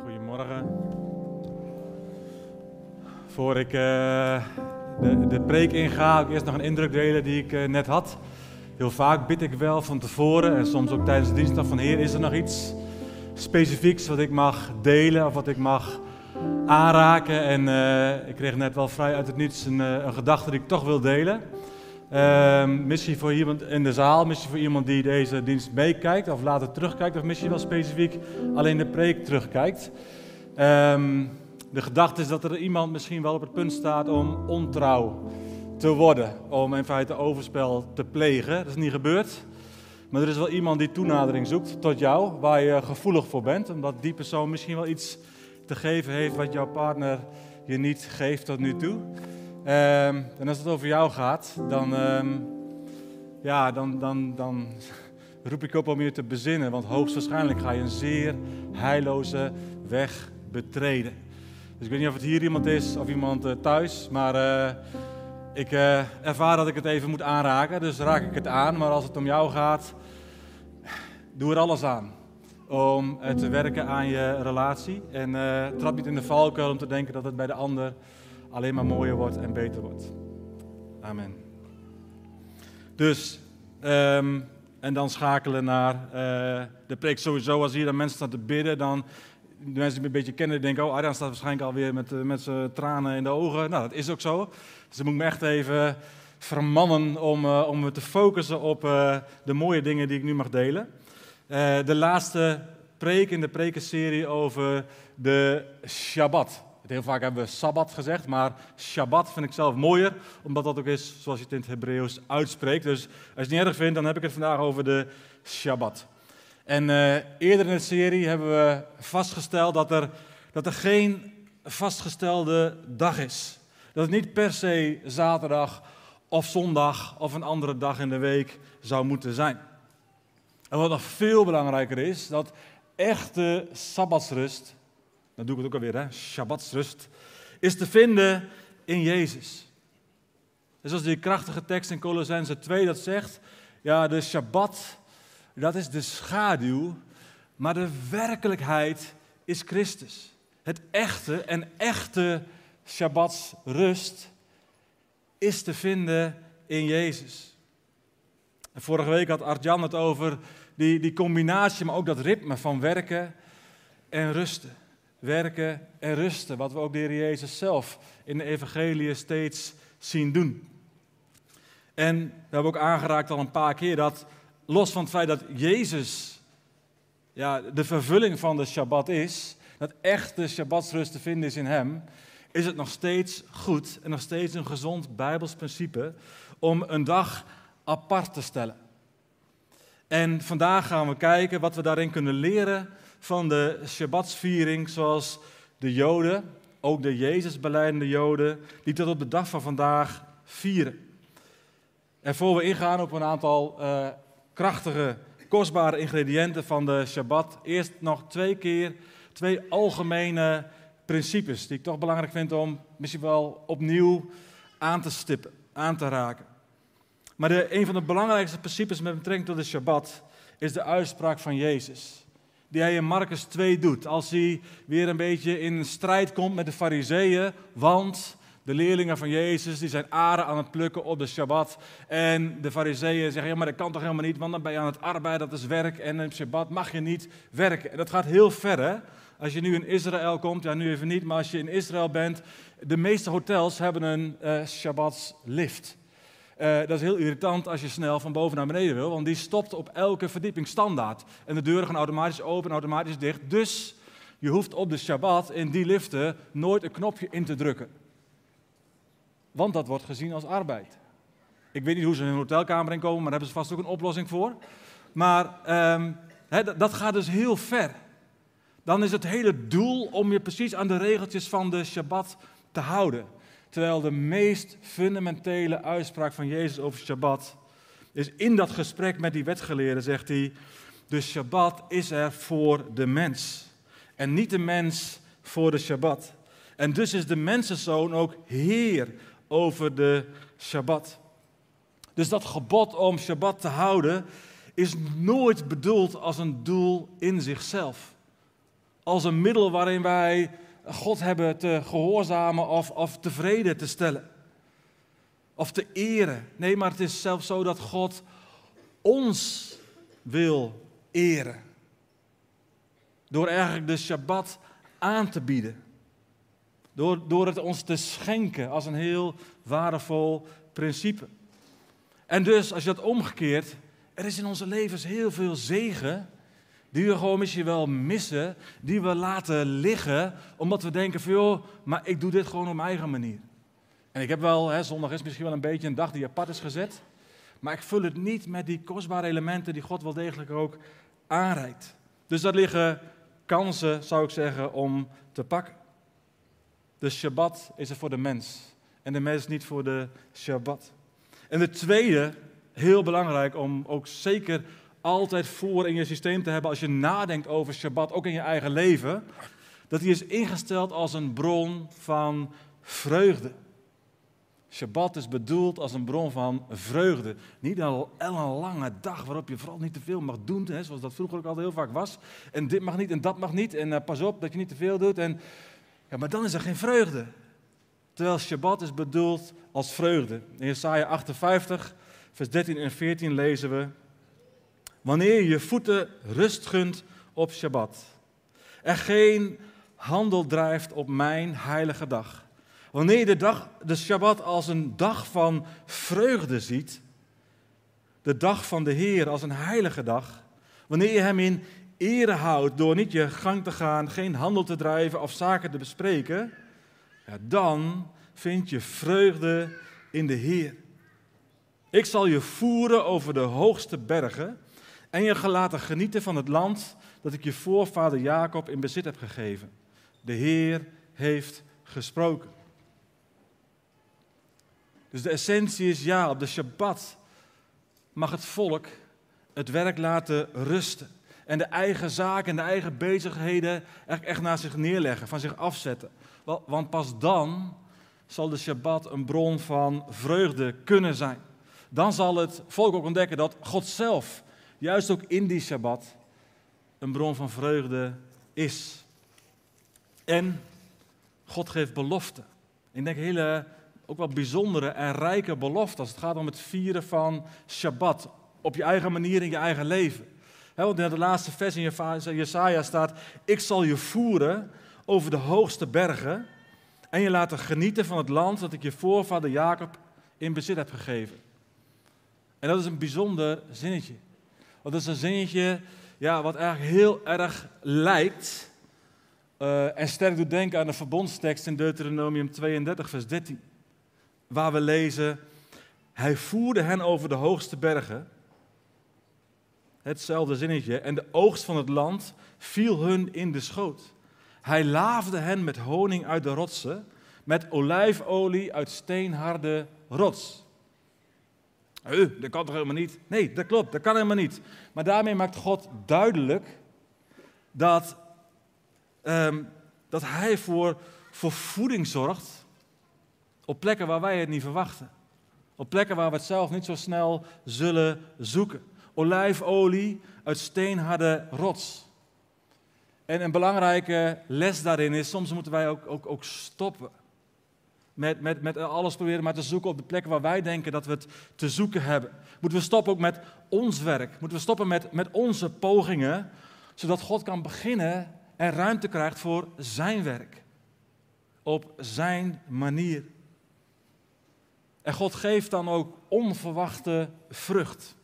Goedemorgen. Voor ik de preek inga, wil ik eerst nog een indruk delen die ik net had. Heel vaak bid ik wel van tevoren en soms ook tijdens de dienstdag van Heer, is er nog iets specifieks wat ik mag delen of wat ik mag aanraken. En ik kreeg net wel vrij uit het niets een gedachte die ik toch wil delen. Misschien voor iemand in de zaal, misschien voor iemand die deze dienst meekijkt of later terugkijkt, of misschien wel specifiek alleen de preek terugkijkt. De gedachte is dat er iemand misschien wel op het punt staat om ontrouw te worden, om in feite overspel te plegen. Dat is niet gebeurd, maar er is wel iemand die toenadering zoekt tot jou, waar je gevoelig voor bent, omdat die persoon misschien wel iets te geven heeft wat jouw partner je niet geeft tot nu toe. En als het over jou gaat, dan roep ik op om je te bezinnen. Want hoogstwaarschijnlijk ga je een zeer heilloze weg betreden. Dus ik weet niet of het hier iemand is of iemand thuis. Maar ik ervaar dat ik het even moet aanraken. Dus raak ik het aan. Maar als het om jou gaat, doe er alles aan. Om te werken aan je relatie. En trap niet in de valkuil om te denken dat het bij de ander alleen maar mooier wordt en beter wordt. Amen. Dus, en dan schakelen naar de preek sowieso. Als hier dan mensen staan te bidden, dan de mensen die me een beetje kennen, denken, oh, Arjan staat waarschijnlijk alweer met zijn tranen in de ogen. Nou, dat is ook zo. Dus dan moet ik me echt even vermannen om me te focussen op de mooie dingen die ik nu mag delen. De laatste preek in de prekenserie over de Shabbat. Heel vaak hebben we Sabbat gezegd, maar Shabbat vind ik zelf mooier, omdat dat ook is zoals je het in het Hebreeuws uitspreekt. Dus als je het niet erg vindt, dan heb ik het vandaag over de Shabbat. En eerder in de serie hebben we vastgesteld dat er geen vastgestelde dag is. Dat het niet per se zaterdag of zondag of een andere dag in de week zou moeten zijn. En wat nog veel belangrijker is, dat echte Sabbatsrust, dan doe ik het ook alweer, hè? Shabbatsrust, is te vinden in Jezus. En zoals die krachtige tekst in Colossense 2 dat zegt, ja, de Shabbat, dat is de schaduw, maar de werkelijkheid is Christus. Het echte en echte Shabbatsrust is te vinden in Jezus. En vorige week had Arjan het over die combinatie, maar ook dat ritme van werken en rusten. Werken en rusten, wat we ook de Heer Jezus zelf in de evangelie steeds zien doen. En we hebben ook aangeraakt al een paar keer dat, los van het feit dat Jezus de vervulling van de Shabbat is, dat echt de Shabbatsrust te vinden is in Hem, is het nog steeds goed en nog steeds een gezond Bijbels principe om een dag apart te stellen. En vandaag gaan we kijken wat we daarin kunnen leren van de Shabbatsviering zoals de Joden, ook de Jezus-belijdende Joden, die tot op de dag van vandaag vieren. En voor we ingaan op een aantal krachtige, kostbare ingrediënten van de Shabbat, eerst nog twee algemene principes die ik toch belangrijk vind om misschien wel opnieuw aan te stippen, aan te raken. Maar een van de belangrijkste principes met betrekking tot de Shabbat is de uitspraak van Jezus, die hij in Marcus 2 doet, als hij weer een beetje in strijd komt met de fariseeën, want de leerlingen van Jezus die zijn aren aan het plukken op de Shabbat en de fariseeën zeggen, ja, maar dat kan toch helemaal niet, want dan ben je aan het arbeid, dat is werk en op Shabbat mag je niet werken. En dat gaat heel ver, hè? Als je nu in Israël komt, ja nu even niet, maar als je in Israël bent, de meeste hotels hebben een Shabbatslift. Dat is heel irritant als je snel van boven naar beneden wil, want die stopt op elke verdieping standaard. En de deuren gaan automatisch open, automatisch dicht. Dus je hoeft op de Shabbat in die liften nooit een knopje in te drukken. Want dat wordt gezien als arbeid. Ik weet niet hoe ze in hun hotelkamer in komen, maar daar hebben ze vast ook een oplossing voor. Maar dat gaat dus heel ver. Dan is het hele doel om je precies aan de regeltjes van de Shabbat te houden. Terwijl de meest fundamentele uitspraak van Jezus over Shabbat is in dat gesprek met die wetgeleerden, zegt hij, de Shabbat is er voor de mens en niet de mens voor de Shabbat. En dus is de mensenzoon ook heer over de Shabbat. Dus dat gebod om Shabbat te houden is nooit bedoeld als een doel in zichzelf. als een middel waarin wij God hebben te gehoorzamen of tevreden te stellen. Of te eren. Nee, maar het is zelfs zo dat God ons wil eren. Door eigenlijk de Shabbat aan te bieden. Door het ons te schenken als een heel waardevol principe. En dus, als je dat omgekeert, er is in onze levens heel veel zegen die we gewoon misschien wel missen, die we laten liggen, omdat we denken van, joh, maar ik doe dit gewoon op mijn eigen manier. En ik heb wel, zondag is misschien wel een beetje een dag die apart is gezet, maar ik vul het niet met die kostbare elementen die God wel degelijk ook aanreikt. Dus daar liggen kansen, zou ik zeggen, om te pakken. De Shabbat is er voor de mens en de mens niet voor de Shabbat. En de tweede, heel belangrijk om ook zeker altijd voor in je systeem te hebben als je nadenkt over Shabbat, ook in je eigen leven, dat die is ingesteld als een bron van vreugde. Shabbat is bedoeld als een bron van vreugde. Niet al een lange dag waarop je vooral niet te veel mag doen, zoals dat vroeger ook altijd heel vaak was. En dit mag niet en dat mag niet en pas op dat je niet te veel doet. En, ja, maar dan is er geen vreugde. Terwijl Shabbat is bedoeld als vreugde. In Jesaja 58, vers 13 en 14 lezen we: wanneer je voeten rust gunt op Shabbat en geen handel drijft op mijn heilige dag. Wanneer de Shabbat als een dag van vreugde ziet, de dag van de Heer als een heilige dag, wanneer je hem in ere houdt door niet je gang te gaan, geen handel te drijven of zaken te bespreken, ja, dan vind je vreugde in de Heer. Ik zal je voeren over de hoogste bergen en je laten genieten van het land dat ik je voorvader Jacob in bezit heb gegeven. De Heer heeft gesproken. Dus de essentie is, ja, op de Shabbat mag het volk het werk laten rusten. En de eigen zaken en de eigen bezigheden echt naar zich neerleggen, van zich afzetten. Want pas dan zal de Shabbat een bron van vreugde kunnen zijn. Dan zal het volk ook ontdekken dat God zelf, juist ook in die Shabbat, een bron van vreugde is. En God geeft beloften. Ik denk hele, ook wel bijzondere en rijke beloften als het gaat om het vieren van Shabbat. Op je eigen manier in je eigen leven. Want in de laatste vers in Jesaja staat: ik zal je voeren over de hoogste bergen en je laten genieten van het land dat ik je voorvader Jacob in bezit heb gegeven. En dat is een bijzonder zinnetje. Want dat is een zinnetje, ja, wat eigenlijk heel erg lijkt en sterk doet denken aan de verbondstekst in Deuteronomium 32, vers 13. Waar we lezen: hij voerde hen over de hoogste bergen. Hetzelfde zinnetje. En de oogst van het land viel hun in de schoot. Hij laafde hen met honing uit de rotsen, met olijfolie uit steenharde rots. Dat kan toch helemaal niet? Nee, dat klopt, dat kan helemaal niet. Maar daarmee maakt God duidelijk dat hij voor voeding zorgt op plekken waar wij het niet verwachten. Op plekken waar we het zelf niet zo snel zullen zoeken. Olijfolie uit steenharde rots. En een belangrijke les daarin is, soms moeten wij ook stoppen. Met alles proberen maar te zoeken op de plekken waar wij denken dat we het te zoeken hebben. Moeten we stoppen ook met ons werk. Moeten we stoppen met onze pogingen. Zodat God kan beginnen en ruimte krijgt voor zijn werk. Op zijn manier. En God geeft dan ook onverwachte vrucht.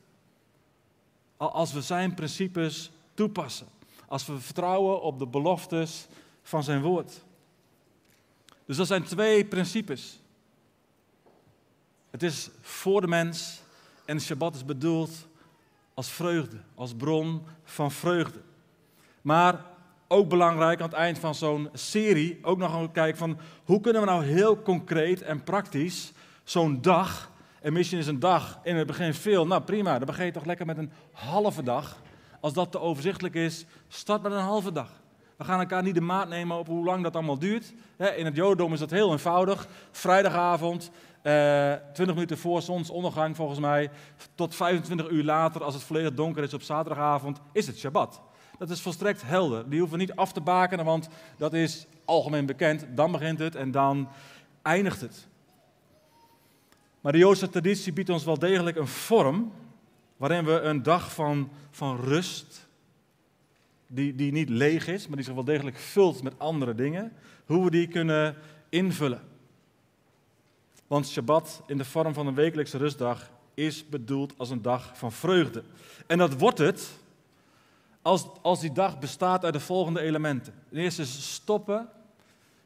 Als we zijn principes toepassen. Als we vertrouwen op de beloftes van zijn woord. Dus dat zijn twee principes. Het is voor de mens en de Shabbat is bedoeld als vreugde, als bron van vreugde. Maar ook belangrijk aan het eind van zo'n serie, ook nog een kijk van hoe kunnen we nou heel concreet en praktisch zo'n dag, en misschien is een dag in het begin veel, nou prima, dan begin je toch lekker met een halve dag. Als dat te overzichtelijk is, start met een halve dag. We gaan elkaar niet de maat nemen op hoe lang dat allemaal duurt. In het Jodendom is dat heel eenvoudig. Vrijdagavond, 20 minuten voor zonsondergang volgens mij, tot 25 uur later, als het volledig donker is op zaterdagavond, is het Shabbat. dat is volstrekt helder. Die hoeven we niet af te bakenen, want dat is algemeen bekend. Dan begint het en dan eindigt het. Maar de Joodse traditie biedt ons wel degelijk een vorm waarin we een dag van rust, die niet leeg is, maar die zich wel degelijk vult met andere dingen, hoe we die kunnen invullen. Want Shabbat in de vorm van een wekelijkse rustdag is bedoeld als een dag van vreugde. En dat wordt het als die dag bestaat uit de volgende elementen. Het eerste is stoppen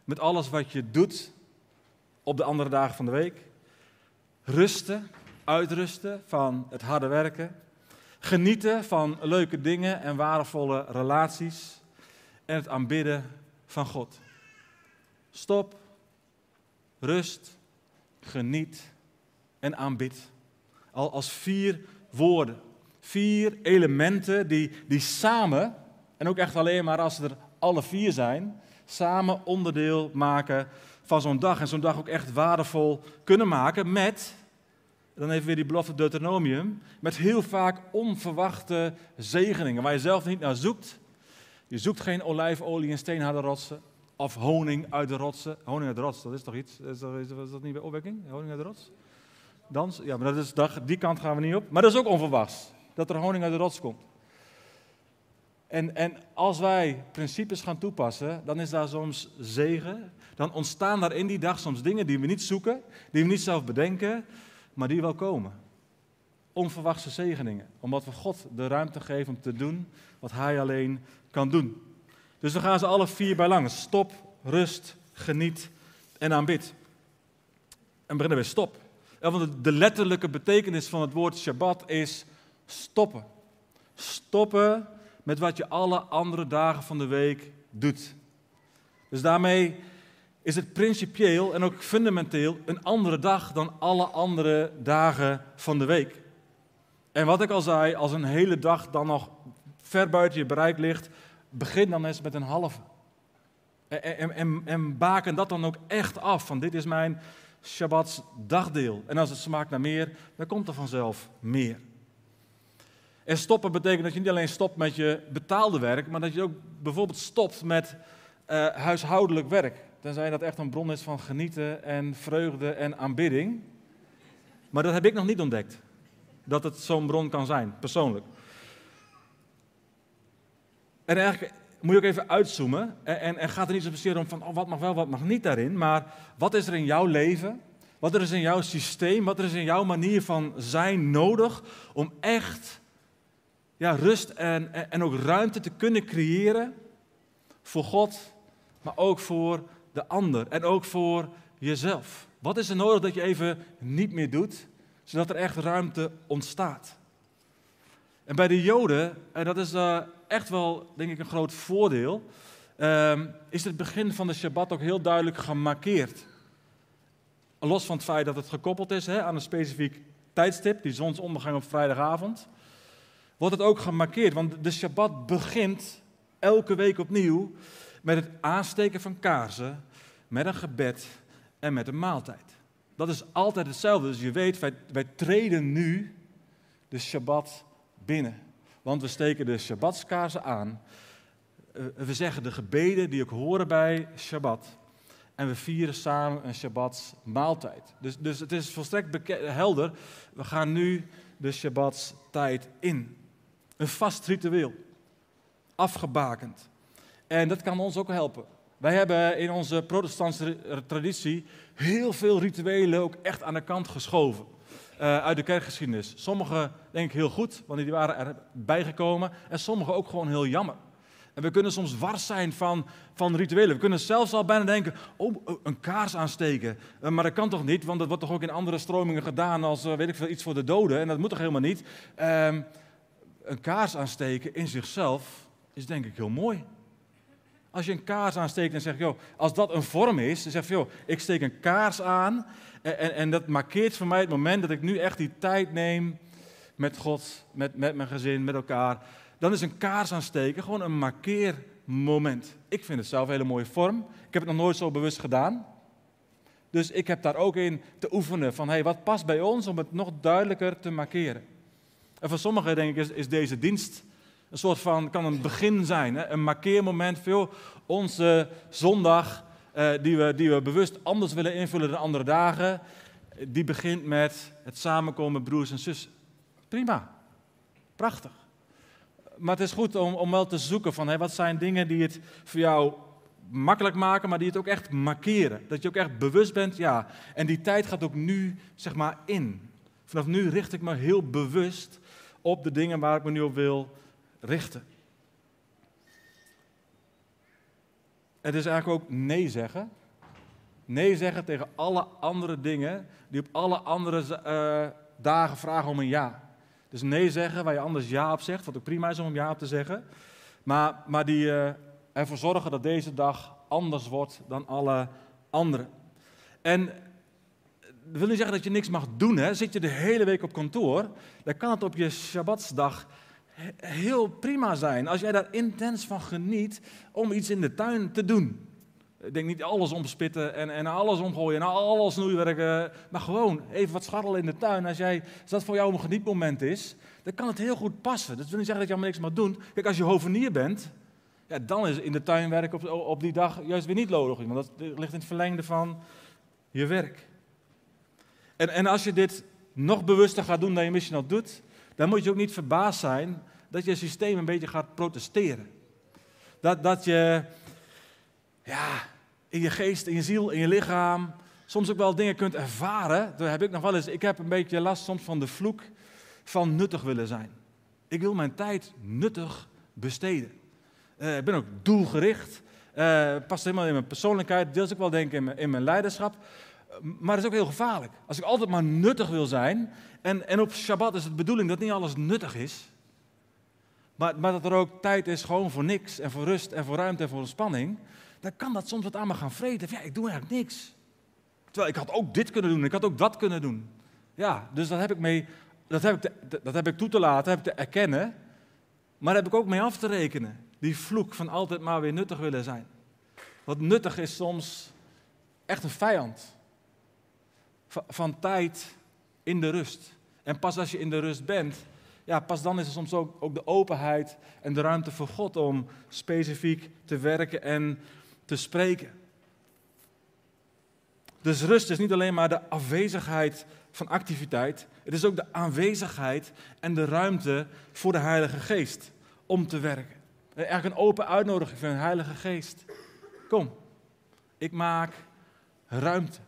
met alles wat je doet op de andere dagen van de week. Rusten, uitrusten van het harde werken. Genieten van leuke dingen en waardevolle relaties. En het aanbidden van God. Stop, rust, geniet en aanbid. Al als 4 woorden. 4 elementen die samen, en ook echt alleen maar als ze er alle 4 zijn, samen onderdeel maken van zo'n dag. En zo'n dag ook echt waardevol kunnen maken met, dan even weer die belofte Deuteronomium, met heel vaak onverwachte zegeningen waar je zelf niet naar zoekt. Je zoekt geen olijfolie in steenharde rotsen of honing uit de rotsen. Honing uit de rots, dat is toch iets? Is dat niet bij opwekking? Honing uit de rots? Dans? Ja, maar die kant gaan we niet op. Maar dat is ook onverwachts, dat er honing uit de rots komt. En als wij principes gaan toepassen, dan is daar soms zegen. Dan ontstaan daar in die dag soms dingen die we niet zoeken, die we niet zelf bedenken, maar die wel komen. Onverwachte zegeningen, omdat we God de ruimte geven om te doen wat Hij alleen kan doen. Dus we gaan ze alle 4 bij langs. Stop, rust, geniet en aanbid. En beginnen bij stop. Want de letterlijke betekenis van het woord Shabbat is stoppen. Stoppen met wat je alle andere dagen van de week doet. Dus daarmee is het principieel en ook fundamenteel een andere dag dan alle andere dagen van de week. En wat ik al zei, als een hele dag dan nog ver buiten je bereik ligt, begin dan eens met een halve. En baken dat dan ook echt af, van dit is mijn Shabbats dagdeel. En als het smaakt naar meer, dan komt er vanzelf meer. En stoppen betekent dat je niet alleen stopt met je betaalde werk, maar dat je ook bijvoorbeeld stopt met huishoudelijk werk. Tenzij dat echt een bron is van genieten en vreugde en aanbidding. Maar dat heb ik nog niet ontdekt. Dat het zo'n bron kan zijn, persoonlijk. En eigenlijk moet je ook even uitzoomen. En gaat er niet zozeer om van wat mag wel, wat mag niet daarin. Maar wat is er in jouw leven? Wat er is in jouw systeem? Wat er is in jouw manier van zijn nodig om echt rust en ook ruimte te kunnen creëren voor God, maar ook voor de ander en ook voor jezelf. Wat is er nodig dat je even niet meer doet, zodat er echt ruimte ontstaat? En bij de Joden, en dat is echt wel, denk ik, een groot voordeel, is het begin van de Shabbat ook heel duidelijk gemarkeerd. Los van het feit dat het gekoppeld is aan een specifiek tijdstip, die zonsondergang op vrijdagavond, wordt het ook gemarkeerd, want de Shabbat begint elke week opnieuw met het aansteken van kaarsen, met een gebed en met een maaltijd. Dat is altijd hetzelfde. Dus je weet, wij treden nu de Shabbat binnen. Want we steken de Shabbatskaarsen aan. We zeggen de gebeden die ook horen bij Shabbat. En we vieren samen een Shabbatsmaaltijd. Dus het is volstrekt helder. We gaan nu de Shabbatstijd in. Een vast ritueel. Afgebakend. En dat kan ons ook helpen. Wij hebben in onze protestantse traditie heel veel rituelen ook echt aan de kant geschoven. Uit de kerkgeschiedenis. Sommige denk ik heel goed, want die waren erbij gekomen. En sommige ook gewoon heel jammer. En we kunnen soms wars zijn van rituelen. We kunnen zelfs al bijna denken, een kaars aansteken. Maar dat kan toch niet, want dat wordt toch ook in andere stromingen gedaan als, weet ik veel, iets voor de doden. En dat moet toch helemaal niet. Een kaars aansteken in zichzelf is denk ik heel mooi. Als je een kaars aansteekt en zegt, als dat een vorm is, dan zeg je, ik steek een kaars aan en dat markeert voor mij het moment dat ik nu echt die tijd neem met God, met mijn gezin, met elkaar. Dan is een kaars aansteken gewoon een markeermoment. Ik vind het zelf een hele mooie vorm. Ik heb het nog nooit zo bewust gedaan. Dus ik heb daar ook in te oefenen van, wat past bij ons om het nog duidelijker te markeren. En voor sommigen denk ik is deze dienst een soort van, kan een begin zijn, hè? Een markeermoment voor onze zondag, die we bewust anders willen invullen dan andere dagen. Die begint met het samenkomen met broers en zussen. Prima, prachtig. Maar het is goed om wel te zoeken van, hé, wat zijn dingen die het voor jou makkelijk maken, maar die het ook echt markeren. Dat je ook echt bewust bent, ja. En die tijd gaat ook nu, zeg maar, in. Vanaf nu richt ik me heel bewust op de dingen waar ik me nu op wil richten. Het is eigenlijk ook nee zeggen. Nee zeggen tegen alle andere dingen die op alle andere dagen vragen om een ja. Dus nee zeggen waar je anders ja op zegt, wat ook prima is om een ja op te zeggen. Maar die ervoor zorgen dat deze dag anders wordt dan alle anderen. En dat wil niet zeggen dat je niks mag doen. Hè? Zit je de hele week op kantoor, dan kan het op je Shabbatsdag heel prima zijn. Als jij daar intens van geniet om iets in de tuin te doen. Ik denk niet alles omspitten en alles omgooien en alles snoeiwerken. Maar gewoon even wat scharrelen in de tuin. Als dat voor jou een genietmoment is, dan kan het heel goed passen. Dat wil niet zeggen dat je allemaal niks mag doen. Kijk, als je hovenier bent, ja, dan is in de tuin werken op die dag juist weer niet nodig. Want dat ligt in het verlengde van je werk. En als je dit nog bewuster gaat doen dan je misschien al doet, dan moet je ook niet verbaasd zijn dat je systeem een beetje gaat protesteren. Dat je, ja, in je geest, in je ziel, in je lichaam soms ook wel dingen kunt ervaren. Daar heb ik nog wel eens, ik heb een beetje last soms van de vloek van nuttig willen zijn. Ik wil mijn tijd nuttig besteden. Ik ben ook doelgericht. Past helemaal in mijn persoonlijkheid, deels ook wel denk ik in mijn leiderschap. Maar het is ook heel gevaarlijk. Als ik altijd maar nuttig wil zijn, en op Shabbat is het bedoeling dat niet alles nuttig is, maar dat er ook tijd is gewoon voor niks, en voor rust, en voor ruimte, en voor ontspanning, dan kan dat soms wat aan me gaan vreten. Ja, ik doe eigenlijk niks. Terwijl ik had ook dit kunnen doen, ik had ook dat kunnen doen. Ja, dus dat heb ik toe te laten, dat heb ik te erkennen, maar daar heb ik ook mee af te rekenen. Die vloek van altijd maar weer nuttig willen zijn. Want nuttig is soms echt een vijand van tijd in de rust. En pas als je in de rust bent, ja, pas dan is er soms ook de openheid en de ruimte voor God om specifiek te werken en te spreken. Dus rust is niet alleen maar de afwezigheid van activiteit, het is ook de aanwezigheid en de ruimte voor de Heilige Geest om te werken. Eigenlijk een open uitnodiging van de Heilige Geest. Kom, ik maak ruimte.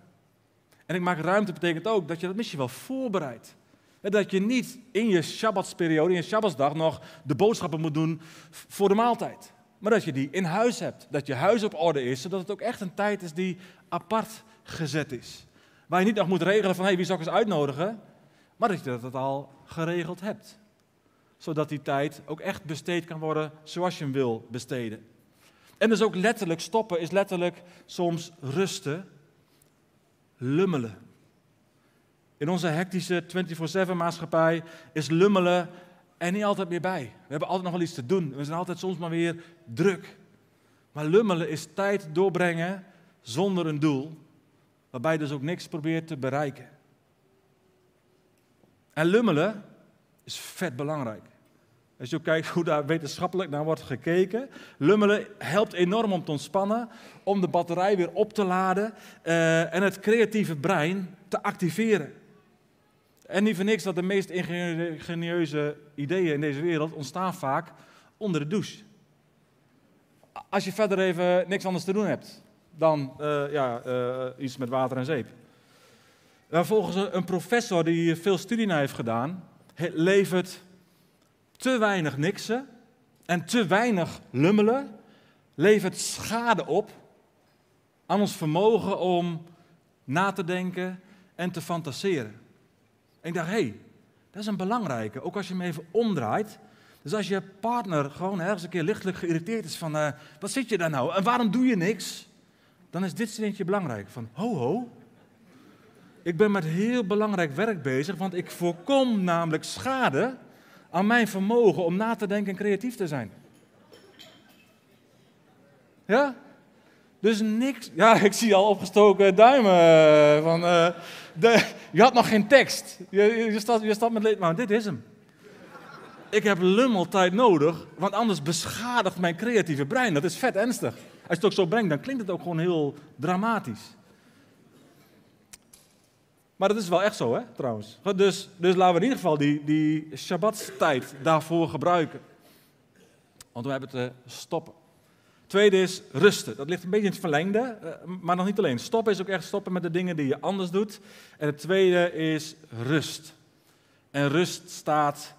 En ik maak ruimte betekent ook dat je dat misschien wel voorbereidt. Dat je niet in je Shabbatsperiode, in je Shabbatsdag nog de boodschappen moet doen voor de maaltijd. Maar dat je die in huis hebt. Dat je huis op orde is, zodat het ook echt een tijd is die apart gezet is. Waar je niet nog moet regelen van, hey, wie zou ik eens uitnodigen? Maar dat je dat al geregeld hebt. Zodat die tijd ook echt besteed kan worden zoals je hem wil besteden. En dus ook letterlijk stoppen is letterlijk soms rusten, lummelen. In onze hectische 24/7 maatschappij is lummelen er niet altijd meer bij. We hebben altijd nog wel iets te doen. We zijn altijd soms maar weer druk. Maar lummelen is tijd doorbrengen zonder een doel. Waarbij je dus ook niks probeert te bereiken. En lummelen is vet belangrijk. Als je ook kijkt hoe daar wetenschappelijk naar wordt gekeken. Lummelen helpt enorm om te ontspannen, om de batterij weer op te laden en het creatieve brein te activeren. En niet voor niks dat de meest ingenieuze ideeën in deze wereld ontstaan vaak onder de douche. Als je verder even niks anders te doen hebt dan iets met water en zeep. Volgens een professor die hier veel studie naar heeft gedaan, levert te weinig niksen en te weinig lummelen levert schade op aan ons vermogen om na te denken en te fantaseren. En ik dacht, hé, dat is een belangrijke, ook als je hem even omdraait. Dus als je partner gewoon ergens een keer lichtelijk geïrriteerd is van, wat zit je daar nou en waarom doe je niks? Dan is dit zinnetje belangrijk, van ho, ik ben met heel belangrijk werk bezig, want ik voorkom namelijk schade aan mijn vermogen om na te denken en creatief te zijn. Ja? Dus niks. Ja, ik zie al opgestoken duimen. Van, je had nog geen tekst. Je staat met leed. Maar dit is hem. ik heb lummeltijd nodig, want anders beschadigt mijn creatieve brein. Dat is vet ernstig. Als je het ook zo brengt, dan klinkt het ook gewoon heel dramatisch. Maar dat is wel echt zo, hè, trouwens. Dus laten we in ieder geval die Shabbatstijd daarvoor gebruiken. Want we hebben te stoppen. Tweede is rusten. Dat ligt een beetje in het verlengde, maar nog niet alleen. Stoppen is ook echt stoppen met de dingen die je anders doet. En het tweede is rust. En rust staat...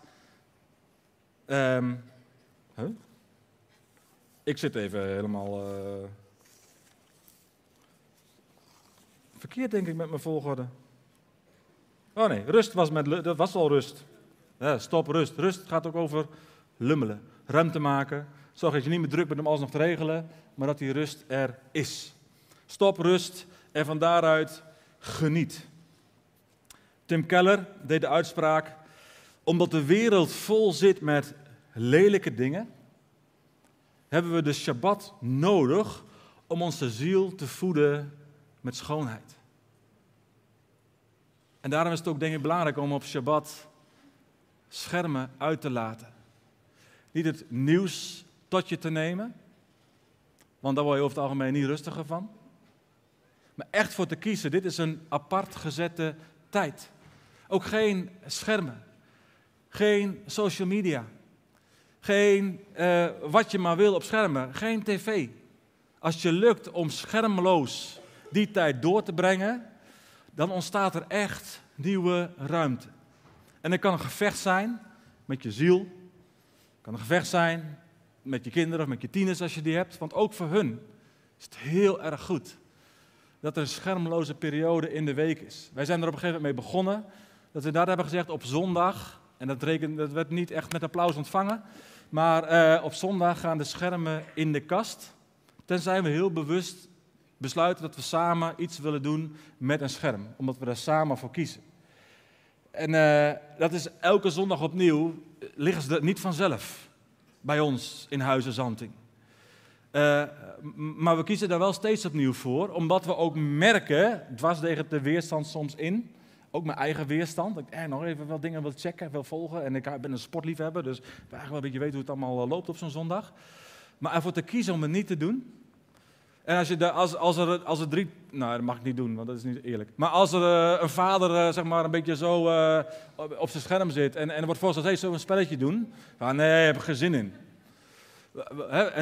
Ik zit even helemaal... verkeerd denk ik met mijn volgorde. Oh nee, rust was dat was al rust. Ja, stop, rust. Rust gaat ook over lummelen. Ruimte maken. Zorg dat je niet meer druk bent om alles nog te regelen, maar dat die rust er is. Stop, rust en van daaruit geniet. Tim Keller deed de uitspraak: omdat de wereld vol zit met lelijke dingen, hebben we de Shabbat nodig om onze ziel te voeden met schoonheid. En daarom is het ook, denk ik, belangrijk om op Shabbat schermen uit te laten. Niet het nieuws tot je te nemen, want daar word je over het algemeen niet rustiger van. Maar echt voor te kiezen, dit is een apart gezette tijd. Ook geen schermen, geen social media, geen wat je maar wil op schermen, geen tv. Als je lukt om schermloos die tijd door te brengen, dan ontstaat er echt nieuwe ruimte. En het kan een gevecht zijn met je ziel. Het kan een gevecht zijn met je kinderen of met je tieners als je die hebt. Want ook voor hun is het heel erg goed dat er een schermloze periode in de week is. Wij zijn er op een gegeven moment mee begonnen. Dat we daar hebben gezegd op zondag, en dat werd niet echt met applaus ontvangen. Maar op zondag gaan de schermen in de kast. Tenzij we heel bewust besluiten dat we samen iets willen doen met een scherm. Omdat we daar samen voor kiezen. En dat is elke zondag opnieuw, liggen ze er niet vanzelf bij ons in Huizen Zanting. Maar we kiezen daar wel steeds opnieuw voor. Omdat we ook merken, dwars tegen de weerstand soms in. Ook mijn eigen weerstand. Dat ik nog even wel dingen wil checken, wil volgen. En ik ben een sportliefhebber, dus ik wil eigenlijk wel een beetje weten hoe het allemaal loopt op zo'n zondag. Maar ervoor te kiezen om het niet te doen. En als er drie... Nou, dat mag ik niet doen, want dat is niet eerlijk. Maar als er een vader, zeg maar, een beetje zo op zijn scherm zit... en er wordt voorgesteld, hey, zullen we een spelletje doen? Ja, nee, daar heb ik geen zin in.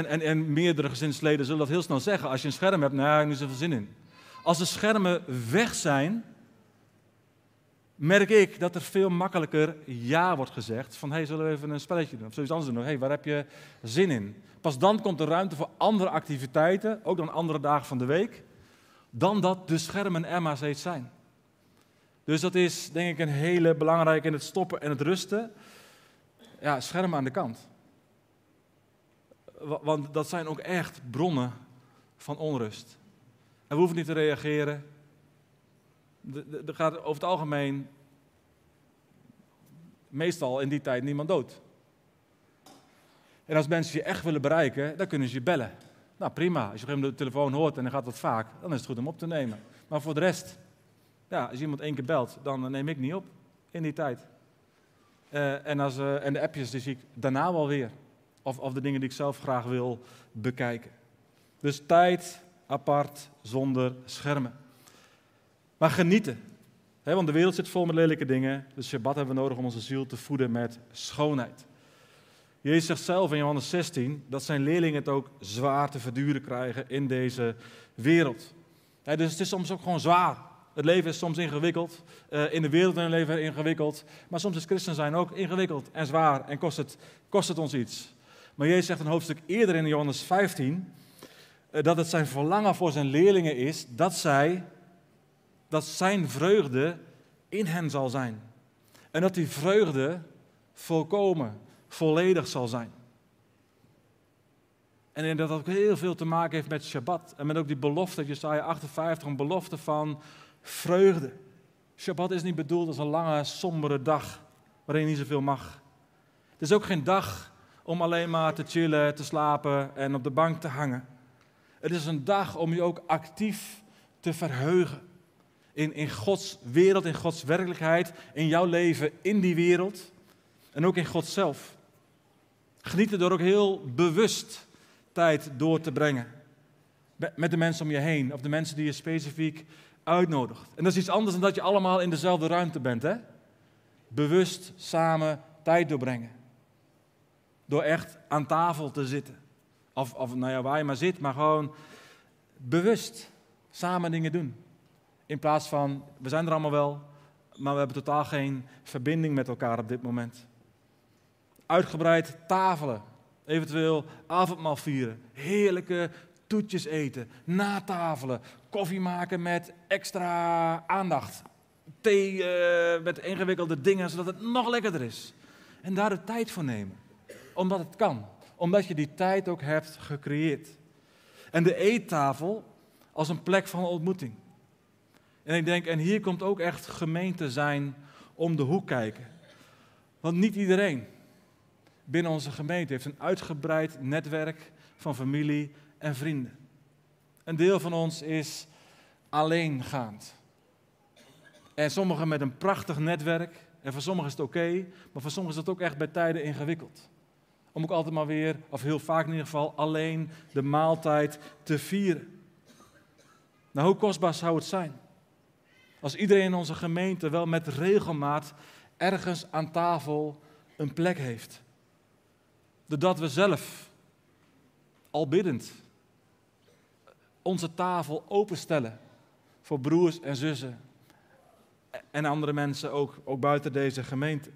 En meerdere gezinsleden zullen dat heel snel zeggen. Als je een scherm hebt, nou, ik heb niet zoveel zin in. Als de schermen weg zijn, merk ik dat er veel makkelijker ja wordt gezegd. Van, hey, zullen we even een spelletje doen? Of zoiets anders doen? Of, hey, waar heb je zin in? Pas dan komt er ruimte voor andere activiteiten, ook dan andere dagen van de week, dan dat de schermen er maar steeds zijn. Dus dat is, denk ik, een hele belangrijke in het stoppen en het rusten. Ja, schermen aan de kant. Want dat zijn ook echt bronnen van onrust. En we hoeven niet te reageren. Er gaat over het algemeen meestal in die tijd niemand dood. En als mensen je echt willen bereiken, dan kunnen ze je bellen. Nou, prima. Als je op een gegeven moment de telefoon hoort en dan gaat dat vaak, dan is het goed om op te nemen. Maar voor de rest, ja, als iemand 1 keer belt, dan neem ik niet op in die tijd. En de appjes die zie ik daarna wel weer. Of de dingen die ik zelf graag wil bekijken. Dus tijd apart, zonder schermen. Maar genieten. He, want de wereld zit vol met lelijke dingen. Dus Shabbat hebben we nodig om onze ziel te voeden met schoonheid. Jezus zegt zelf in Johannes 16 dat zijn leerlingen het ook zwaar te verduren krijgen in deze wereld. He, dus het is soms ook gewoon zwaar. Het leven is soms ingewikkeld. In de wereld en het leven ingewikkeld. Maar soms is christen zijn ook ingewikkeld en zwaar en kost het ons iets. Maar Jezus zegt een hoofdstuk eerder in Johannes 15 dat het zijn verlangen voor zijn leerlingen is dat zijn vreugde in hen zal zijn. En dat die vreugde volkomen, volledig zal zijn. En ik denk dat dat ook heel veel te maken heeft met Shabbat. En met ook die belofte, Jesaja 58, een belofte van vreugde. Shabbat is niet bedoeld als een lange, sombere dag waarin je niet zoveel mag. Het is ook geen dag om alleen maar te chillen, te slapen en op de bank te hangen. Het is een dag om je ook actief te verheugen. In Gods wereld, in Gods werkelijkheid, in jouw leven, in die wereld. En ook in God zelf. Genieten door ook heel bewust tijd door te brengen. Met de mensen om je heen. Of de mensen die je specifiek uitnodigt. En dat is iets anders dan dat je allemaal in dezelfde ruimte bent. Hè? Bewust samen tijd doorbrengen. Door echt aan tafel te zitten. Of nou ja, waar je maar zit, maar gewoon bewust samen dingen doen. In plaats van, we zijn er allemaal wel, maar we hebben totaal geen verbinding met elkaar op dit moment. Uitgebreid tafelen, eventueel avondmaal vieren, heerlijke toetjes eten, natafelen, koffie maken met extra aandacht, thee met ingewikkelde dingen, zodat het nog lekkerder is. En daar de tijd voor nemen, omdat het kan, omdat je die tijd ook hebt gecreëerd. En de eettafel als een plek van ontmoeting. En ik denk, en hier komt ook echt gemeente zijn om de hoek kijken. Want niet iedereen binnen onze gemeente heeft een uitgebreid netwerk van familie en vrienden. Een deel van ons is alleengaand. En sommigen met een prachtig netwerk. En voor sommigen is het oké, maar voor sommigen is het ook echt bij tijden ingewikkeld. Om ook altijd maar weer, of heel vaak in ieder geval, alleen de maaltijd te vieren. Nou, hoe kostbaar zou het zijn als iedereen in onze gemeente wel met regelmaat ergens aan tafel een plek heeft. Doordat we zelf, al biddend, onze tafel openstellen voor broers en zussen en andere mensen ook buiten deze gemeente.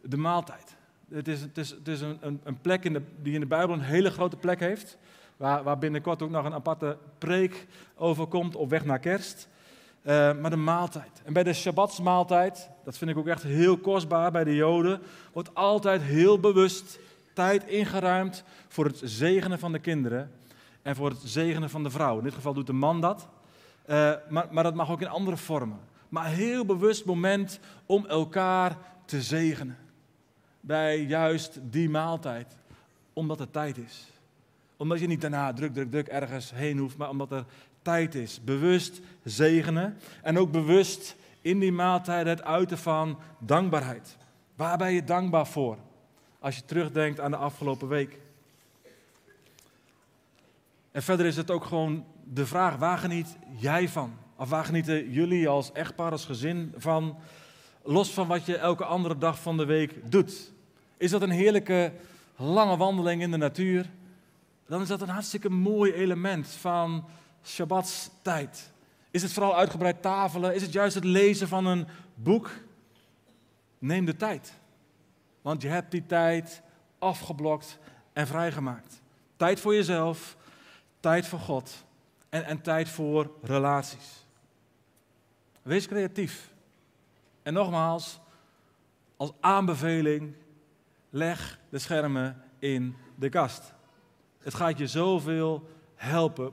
De maaltijd. Het is een plek die in de Bijbel een hele grote plek heeft. Waar binnenkort ook nog een aparte preek over komt op weg naar kerst. Maar de maaltijd. En bij de Shabbatsmaaltijd, dat vind ik ook echt heel kostbaar bij de Joden, wordt altijd heel bewust tijd ingeruimd voor het zegenen van de kinderen en voor het zegenen van de vrouw. In dit geval doet de man dat. Maar dat mag ook in andere vormen. Maar heel bewust moment om elkaar te zegenen. Bij juist die maaltijd. Omdat het tijd is. Omdat je niet daarna druk ergens heen hoeft, maar omdat er tijd is. Bewust zegenen en ook bewust in die maaltijd het uiten van dankbaarheid. Waar ben je dankbaar voor? Als je terugdenkt aan de afgelopen week. En verder is het ook gewoon de vraag, waar geniet jij van? Of waar genieten jullie als echtpaar, als gezin van? Los van wat je elke andere dag van de week doet. Is dat een heerlijke lange wandeling in de natuur? Dan is dat een hartstikke mooi element van Shabbatstijd. Is het vooral uitgebreid tafelen? Is het juist het lezen van een boek? Neem de tijd. Want je hebt die tijd afgeblokt en vrijgemaakt. Tijd voor jezelf, tijd voor God en tijd voor relaties. Wees creatief. En nogmaals, als aanbeveling, leg de schermen in de kast. Het gaat je zoveel helpen.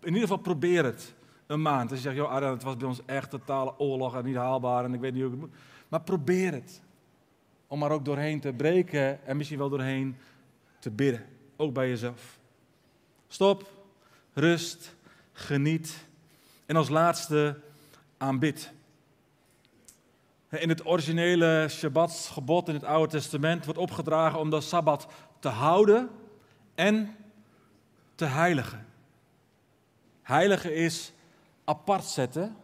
In ieder geval probeer het een maand. Als je zegt, joh Arjan, het was bij ons echt totale oorlog en niet haalbaar en ik weet niet hoe ik het moet. Maar probeer het. Om er ook doorheen te breken en misschien wel doorheen te bidden. Ook bij jezelf. Stop, rust, geniet. En als laatste, aanbid. In het originele Shabbatsgebod in het Oude Testament wordt opgedragen om de Sabbat te houden en te heiligen. Heiligen is apart zetten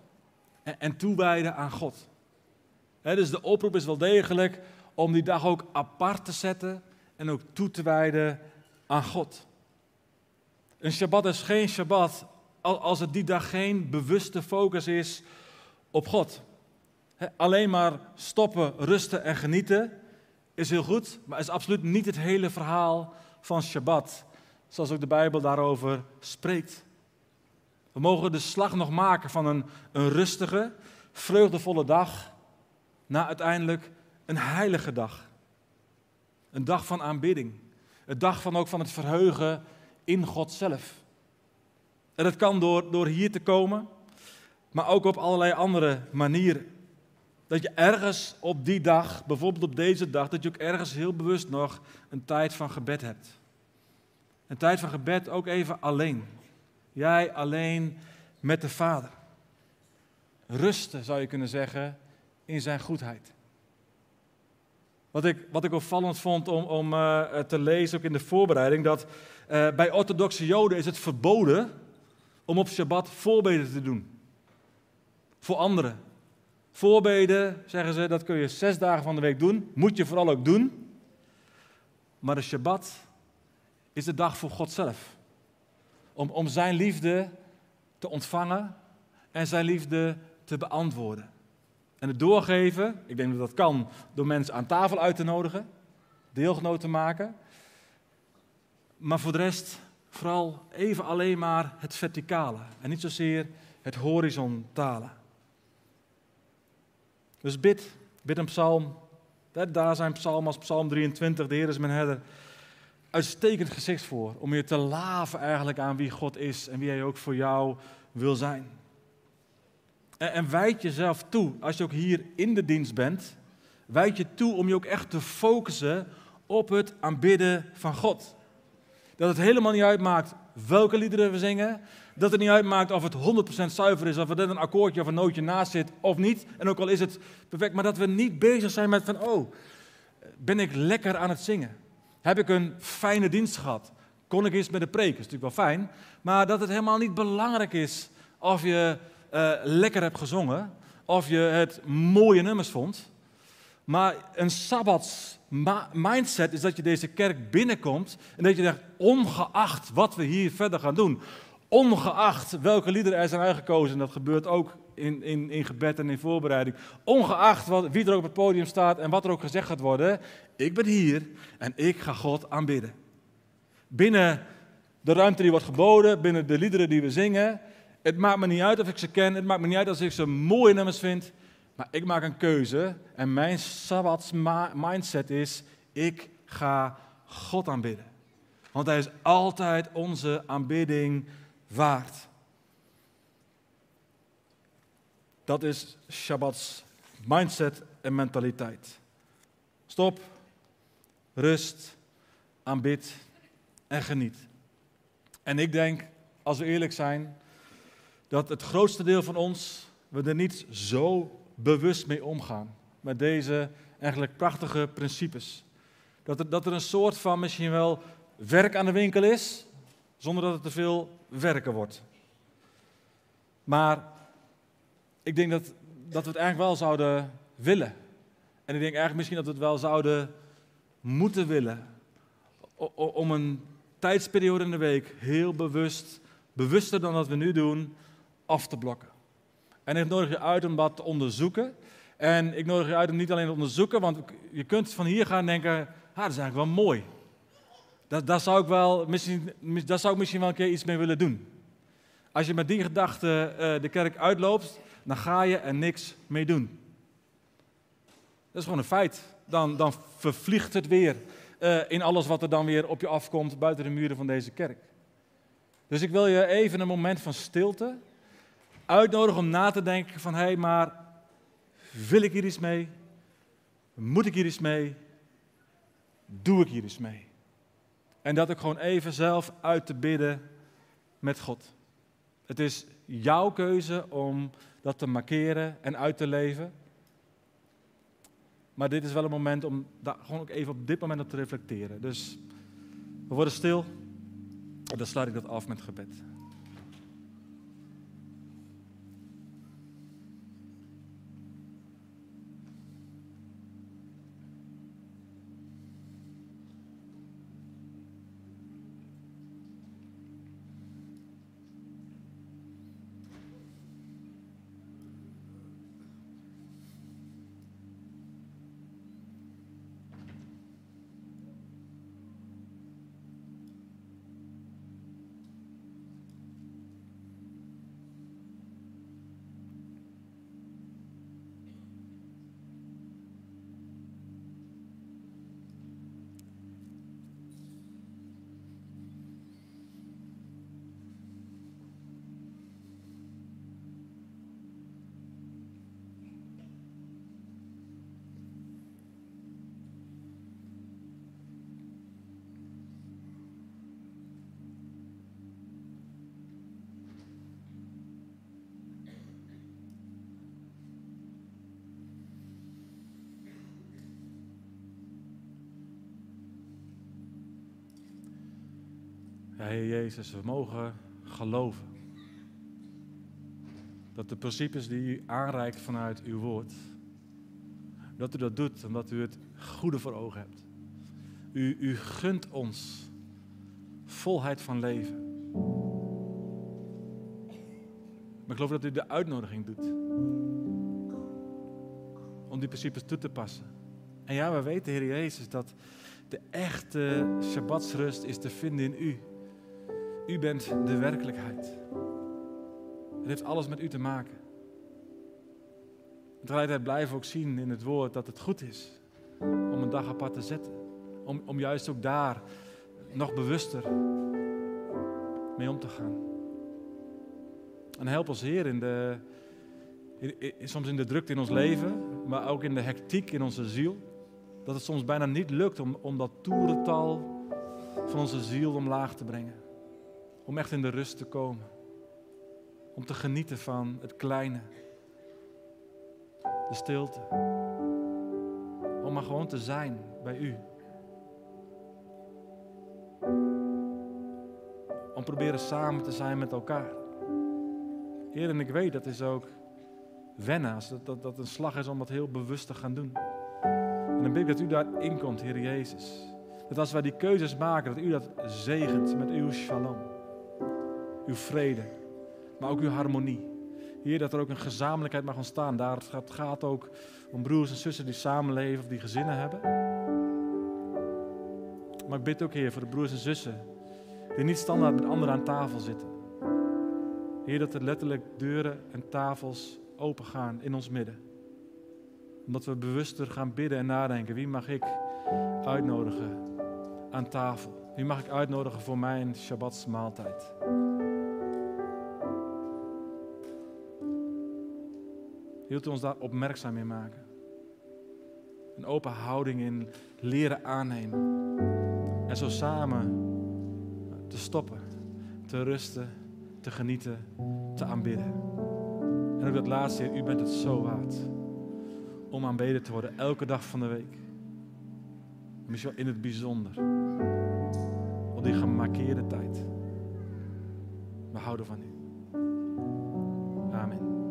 en toewijden aan God. Dus de oproep is wel degelijk om die dag ook apart te zetten en ook toe te wijden aan God. Een Shabbat is geen Shabbat als het die dag geen bewuste focus is op God. Alleen maar stoppen, rusten en genieten is heel goed, maar is absoluut niet het hele verhaal van Shabbat, zoals ook de Bijbel daarover spreekt. We mogen de slag nog maken van een rustige, vreugdevolle dag naar uiteindelijk een heilige dag. Een dag van aanbidding. Een dag van het verheugen in God zelf. En dat kan door hier te komen, maar ook op allerlei andere manieren. Dat je ergens op die dag, bijvoorbeeld op deze dag, dat je ook ergens heel bewust nog een tijd van gebed hebt. Een tijd van gebed ook even alleen. Jij alleen met de Vader. Rusten, zou je kunnen zeggen, in zijn goedheid. Wat ik opvallend vond om te lezen, ook in de voorbereiding, dat bij orthodoxe Joden is het verboden om op Shabbat voorbeden te doen. Voor anderen. Voorbeden, zeggen ze, dat kun je 6 dagen van de week doen. Moet je vooral ook doen. Maar de Shabbat is de dag voor God zelf. Om zijn liefde te ontvangen en zijn liefde te beantwoorden. En het doorgeven, ik denk dat dat kan door mensen aan tafel uit te nodigen, deelgenoot te maken. Maar voor de rest vooral even alleen maar het verticale en niet zozeer het horizontale. Dus bid een psalm. Daar zijn psalmen als psalm 23, de Heer is mijn herder. Uitstekend gezicht voor, om je te laven eigenlijk aan wie God is en wie hij ook voor jou wil zijn. En wijd jezelf toe, als je ook hier in de dienst bent, wijd je toe om je ook echt te focussen op het aanbidden van God. Dat het helemaal niet uitmaakt welke liederen we zingen, dat het niet uitmaakt of het 100% zuiver is, of er net een akkoordje of een nootje naast zit of niet. En ook al is het perfect, maar dat we niet bezig zijn met van, oh, ben ik lekker aan het zingen? Heb ik een fijne dienst gehad? Kon ik eens met de preek? Dat is natuurlijk wel fijn, maar dat het helemaal niet belangrijk is of je lekker hebt gezongen, of je het mooie nummers vond. Maar een sabbats mindset is dat je deze kerk binnenkomt en dat je denkt, ongeacht wat we hier verder gaan doen, ongeacht welke liederen er zijn uitgekozen, en dat gebeurt ook in gebed en in voorbereiding, ongeacht wie er ook op het podium staat en wat er ook gezegd gaat worden, ik ben hier en ik ga God aanbidden. Binnen de ruimte die wordt geboden, binnen de liederen die we zingen, het maakt me niet uit of ik ze ken, het maakt me niet uit als ik ze mooie nummers vind, maar ik maak een keuze en mijn Sabbats mindset is, ik ga God aanbidden. Want hij is altijd onze aanbidding waard. Dat is Shabbats mindset en mentaliteit. Stop, rust, aanbid en geniet. En ik denk, als we eerlijk zijn, dat het grootste deel van ons, we er niet zo bewust mee omgaan. Met deze eigenlijk prachtige principes. Dat er een soort van misschien wel werk aan de winkel is, zonder dat het te veel werken wordt. Maar ik denk dat we het eigenlijk wel zouden willen. En ik denk eigenlijk misschien dat we het wel zouden moeten willen. Om een tijdsperiode in de week heel bewuster dan dat we nu doen, af te blokken. En ik nodig je uit om dat te onderzoeken. En ik nodig je uit om niet alleen te onderzoeken, want je kunt van hier gaan denken, dat is eigenlijk wel mooi. Daar zou ik misschien wel een keer iets mee willen doen. Als je met die gedachte de kerk uitloopt, dan ga je er niks mee doen. Dat is gewoon een feit. Dan vervliegt het weer in alles wat er dan weer op je afkomt buiten de muren van deze kerk. Dus ik wil je even een moment van stilte uitnodigen om na te denken van, maar wil ik hier iets mee? Moet ik hier iets mee? Doe ik hier iets mee? En dat ook gewoon even zelf uit te bidden met God. Het is jouw keuze om dat te markeren en uit te leven. Maar dit is wel een moment om daar gewoon ook even op dit moment op te reflecteren. Dus we worden stil. Dan sluit ik dat af met gebed. Ja, Heer Jezus, we mogen geloven dat de principes die u aanreikt vanuit uw woord, dat u dat doet omdat u het goede voor ogen hebt. U gunt ons volheid van leven. Maar ik geloof dat u de uitnodiging doet om die principes toe te passen. En ja, we weten, Heer Jezus, dat de echte Shabbatsrust is te vinden in u. U bent de werkelijkheid. Het heeft alles met u te maken. En tegelijkertijd blijven we ook zien in het woord dat het goed is om een dag apart te zetten. Om juist ook daar nog bewuster mee om te gaan. En help ons, Heer, soms in de drukte in ons leven, maar ook in de hectiek in onze ziel, dat het soms bijna niet lukt om dat toerental van onze ziel omlaag te brengen. Om echt in de rust te komen. Om te genieten van het kleine. De stilte. Om maar gewoon te zijn bij u. Om proberen samen te zijn met elkaar. Heer, en ik weet, dat is ook wennen. Dat een slag is om dat heel bewust te gaan doen. En dan bid ik dat u daarin komt, Heer Jezus. Dat als wij die keuzes maken, dat u dat zegent met uw shalom. Uw vrede. Maar ook uw harmonie. Heer, dat er ook een gezamenlijkheid mag ontstaan. Daar gaat ook om broers en zussen die samenleven of die gezinnen hebben. Maar ik bid ook, Heer, voor de broers en zussen die niet standaard met anderen aan tafel zitten. Heer, dat er letterlijk deuren en tafels opengaan in ons midden. Omdat we bewuster gaan bidden en nadenken. Wie mag ik uitnodigen aan tafel? Wie mag ik uitnodigen voor mijn Shabbatsmaaltijd? Wilt u ons daar opmerkzaam in maken? Een open houding in leren aannemen. En zo samen te stoppen, te rusten, te genieten, te aanbidden. En ook dat laatste, Heer, u bent het zo waard om aanbeden te worden elke dag van de week. Misschien in het bijzonder. Op die gemarkeerde tijd. We houden van u. Amen.